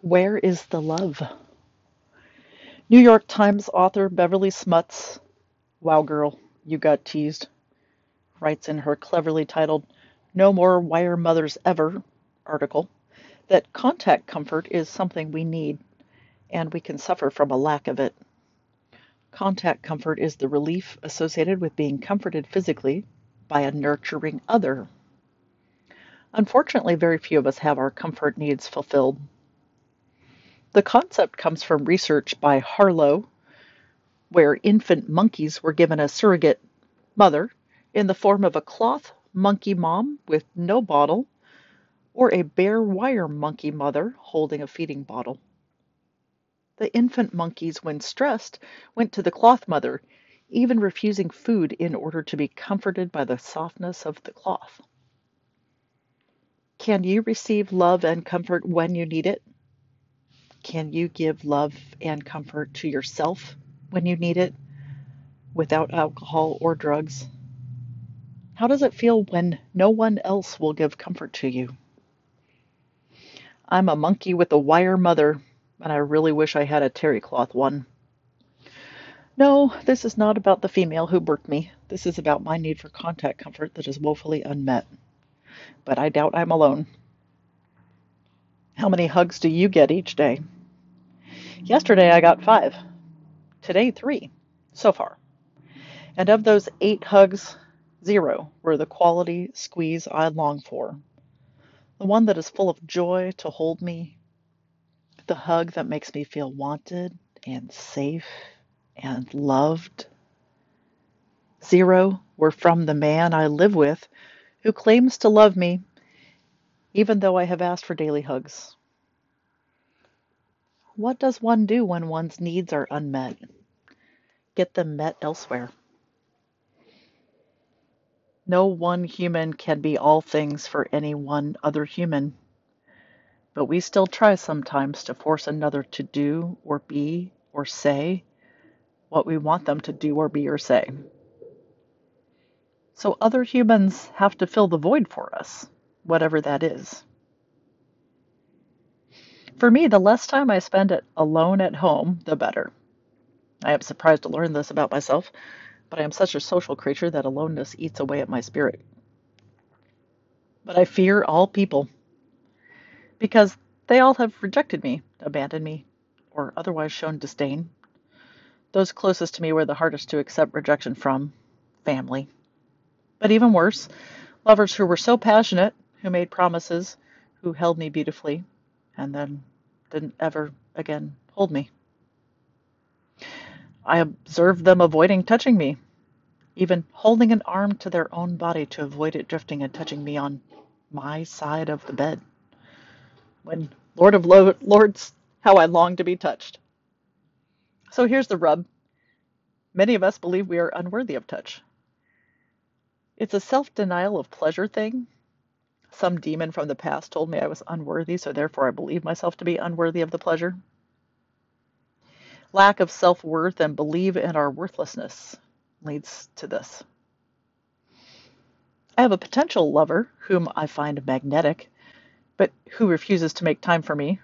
Where is the love? New York Times author Beverly Smuts, wow girl, you got teased, writes in her cleverly titled No More Wire Mothers Ever article that contact comfort is something we need, and we can suffer from a lack of it. Contact comfort is the relief associated with being comforted physically by a nurturing other. Unfortunately, very few of us have our comfort needs fulfilled. The concept comes from research by Harlow, where infant monkeys were given a surrogate mother in the form of a cloth monkey mom with no bottle or a bare wire monkey mother holding a feeding bottle. The infant monkeys, when stressed, went to the cloth mother, even refusing food in order to be comforted by the softness of the cloth. Can you receive love and comfort when you need it? Can you give love and comfort to yourself when you need it, without alcohol or drugs? How does it feel when no one else will give comfort to you? I'm a monkey with a wire mother, and I really wish I had a terry cloth one. No, this is not about the female who birthed me. This is about my need for contact comfort that is woefully unmet. But I doubt I'm alone. How many hugs do you get each day? Yesterday I got 5. Today 3, so far. And of those 8 hugs, 0 were the quality squeeze I long for. The one that is full of joy to hold me. The hug that makes me feel wanted and safe and loved. 0 were from the man I live with who claims to love me, even though I have asked for daily hugs. What does one do when one's needs are unmet? Get them met elsewhere. No one human can be all things for any one other human, but we still try sometimes to force another to do or be or say what we want them to do or be or say. So other humans have to fill the void for us, whatever that is. For me, the less time I spend alone at home, the better. I am surprised to learn this about myself, but I am such a social creature that aloneness eats away at my spirit. But I fear all people, because they all have rejected me, abandoned me, or otherwise shown disdain. Those closest to me were the hardest to accept rejection from, family. But even worse, lovers who were so passionate, who made promises, who held me beautifully, and then didn't ever again hold me. I observed them avoiding touching me, even holding an arm to their own body to avoid it drifting and touching me on my side of the bed. When Lord of Lords, how I long to be touched. So here's the rub. Many of us believe we are unworthy of touch. It's a self-denial of pleasure thing. Some demon from the past told me I was unworthy, so therefore I believe myself to be unworthy of the pleasure. Lack of self-worth and belief in our worthlessness leads to this. I have a potential lover whom I find magnetic, but who refuses to make time for me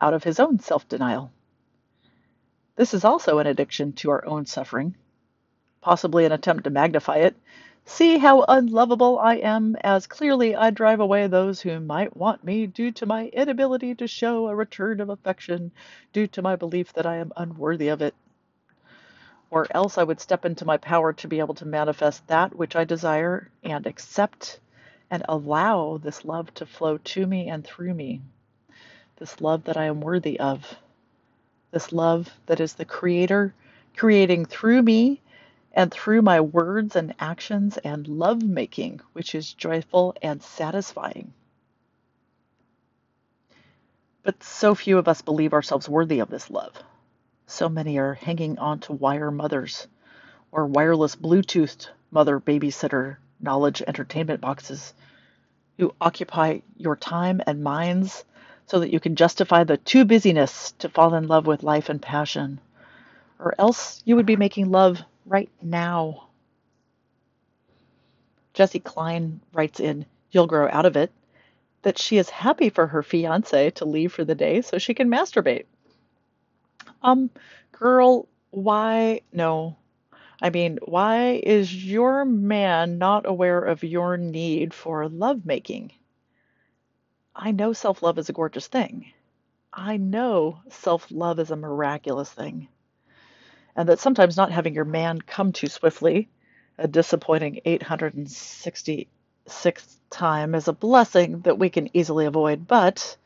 out of his own self-denial. This is also an addiction to our own suffering, possibly an attempt to magnify it. See how unlovable I am, as clearly I drive away those who might want me due to my inability to show a return of affection, due to my belief that I am unworthy of it. Or else I would step into my power to be able to manifest that which I desire and accept and allow this love to flow to me and through me. This love that I am worthy of. This love that is the Creator creating through me and through my words and actions and love-making, which is joyful and satisfying. But so few of us believe ourselves worthy of this love. So many are hanging on to wire mothers or wireless Bluetooth mother babysitter knowledge entertainment boxes who occupy your time and minds so that you can justify the too busyness to fall in love with life and passion. Or else you would be making love right now. Jesse Klein writes in You'll Grow Out of It that she is happy for her fiancé to leave for the day so she can masturbate. Girl, why? No. I mean, why is your man not aware of your need for lovemaking? I know self-love is a gorgeous thing. I know self-love is a miraculous thing. And that sometimes not having your man come too swiftly, a disappointing 866th time, is a blessing that we can easily avoid. But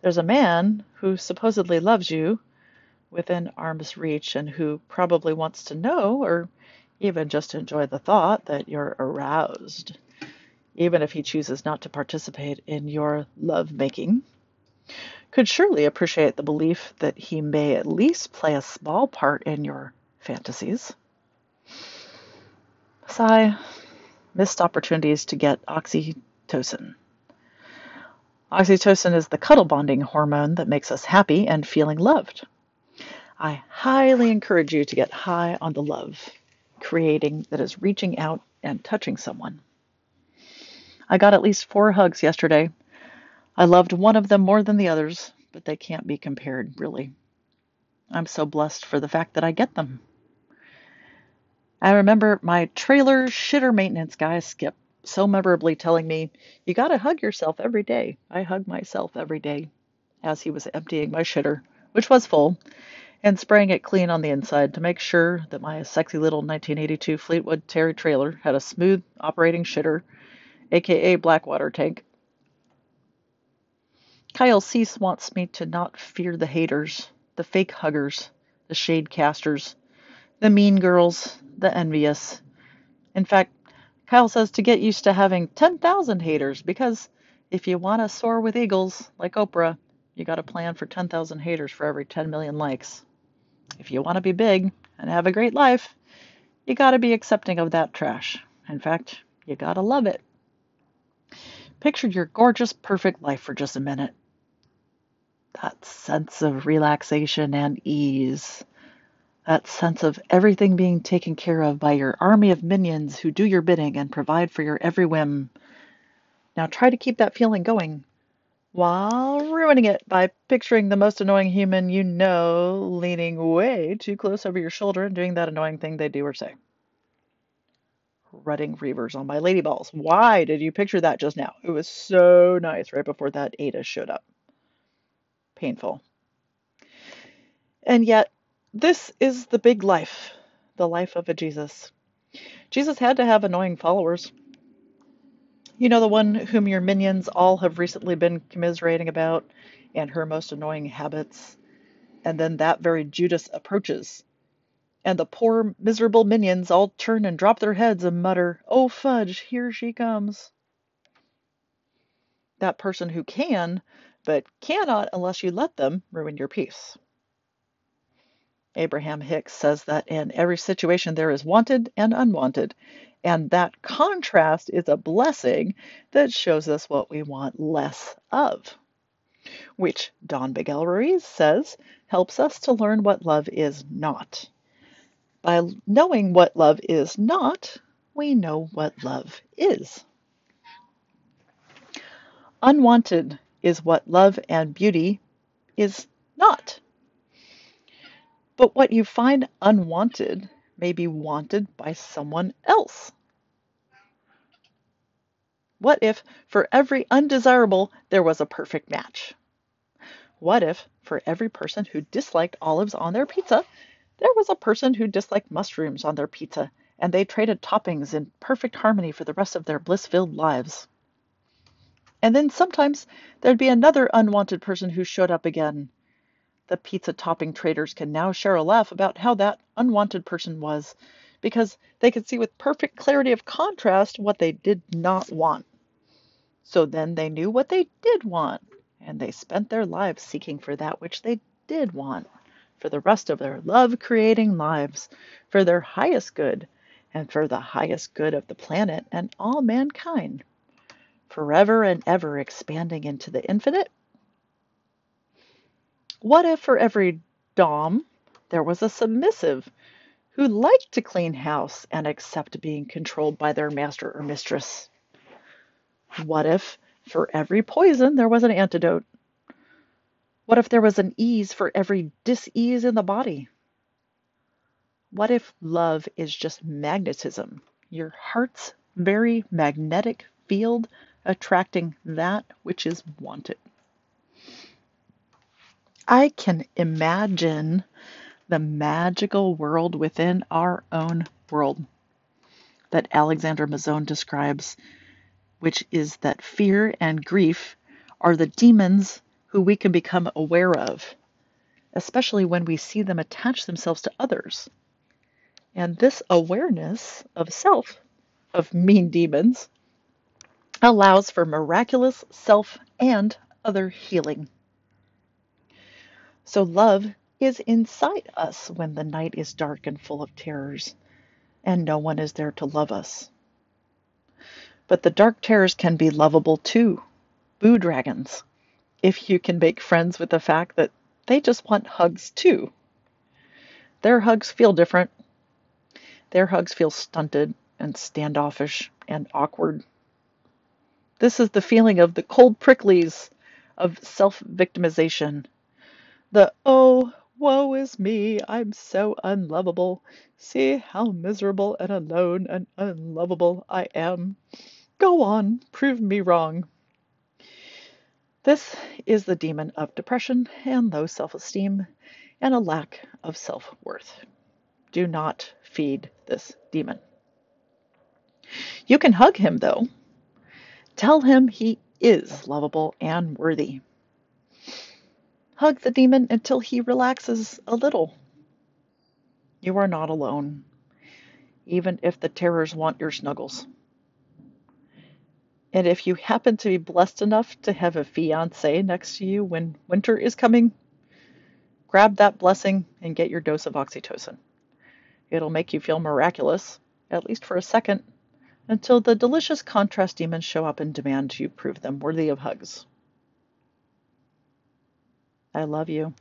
there's a man who supposedly loves you within arm's reach and who probably wants to know or even just enjoy the thought that you're aroused, even if he chooses not to participate in your lovemaking, could surely appreciate the belief that he may at least play a small part in your fantasies. Sigh, missed opportunities to get oxytocin. Oxytocin is the cuddle bonding hormone that makes us happy and feeling loved. I highly encourage you to get high on the love, creating that is reaching out and touching someone. I got at least 4 hugs yesterday. I loved one of them more than the others, but they can't be compared, really. I'm so blessed for the fact that I get them. I remember my trailer shitter maintenance guy, Skip, so memorably telling me, "You gotta hug yourself every day." I hug myself every day as he was emptying my shitter, which was full, and spraying it clean on the inside to make sure that my sexy little 1982 Fleetwood Terry trailer had a smooth operating shitter, aka Blackwater tank. Kyle Cease wants me to not fear the haters, the fake huggers, the shade casters, the mean girls, the envious. In fact, Kyle says to get used to having 10,000 haters, because if you want to soar with eagles like Oprah, you got to plan for 10,000 haters for every 10 million likes. If you want to be big and have a great life, you got to be accepting of that trash. In fact, you got to love it. Picture your gorgeous, perfect life for just a minute. That sense of relaxation and ease. That sense of everything being taken care of by your army of minions who do your bidding and provide for your every whim. Now try to keep that feeling going, while ruining it by picturing the most annoying human you know leaning way too close over your shoulder and doing that annoying thing they do or say. Rutting reavers on my lady balls. Why did you picture that just now? It was so nice right before that Ada showed up. Painful. And yet, this is the big life, the life of a Jesus. Jesus had to have annoying followers. You know, the one whom your minions all have recently been commiserating about and her most annoying habits. And then that very Judas approaches. And the poor, miserable minions all turn and drop their heads and mutter, "Oh, fudge, here she comes." That person who can, but cannot unless you let them, ruin your peace. Abraham Hicks says that in every situation there is wanted and unwanted. And that contrast is a blessing that shows us what we want less of, which Don Miguel Ruiz says helps us to learn what love is not. By knowing what love is not, we know what love is. Unwanted is what love and beauty is not. But what you find unwanted may be wanted by someone else. What if for every undesirable there was a perfect match? What if for every person who disliked olives on their pizza, there was a person who disliked mushrooms on their pizza, and they traded toppings in perfect harmony for the rest of their bliss-filled lives? And then sometimes there'd be another unwanted person who showed up again. The pizza topping traders can now share a laugh about how that unwanted person was, because they could see with perfect clarity of contrast what they did not want. So then they knew what they did want, and they spent their lives seeking for that which they did want, for the rest of their love-creating lives, for their highest good, and for the highest good of the planet and all mankind, forever and ever expanding into the infinite. What if for every dom there was a submissive who liked to clean house and accept being controlled by their master or mistress? What if For every poison, there was an antidote. What if there was an ease for every dis-ease in the body? What if love is just magnetism, your heart's very magnetic field attracting that which is wanted? I can imagine the magical world within our own world that Alexander Mazzone describes, which is that fear and grief are the demons who we can become aware of, especially when we see them attach themselves to others. And this awareness of self, of mean demons, allows for miraculous self and other healing. So love is inside us when the night is dark and full of terrors, and no one is there to love us. But the dark terrors can be lovable too, boo dragons, if you can make friends with the fact that they just want hugs too. Their hugs feel different. Their hugs feel stunted and standoffish and awkward. This is the feeling of the cold pricklies of self-victimization. The, oh, woe is me, I'm so unlovable. See how miserable and alone and unlovable I am. Go on, prove me wrong. This is the demon of depression and low self-esteem and a lack of self-worth. Do not feed this demon. You can hug him, though. Tell him he is lovable and worthy. Hug the demon until he relaxes a little. You are not alone, even if the terrors want your snuggles. And if you happen to be blessed enough to have a fiancé next to you when winter is coming, grab that blessing and get your dose of oxytocin. It'll make you feel miraculous, at least for a second, until the delicious contrast demons show up and demand you prove them worthy of hugs. I love you.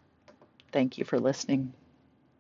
Thank you for listening.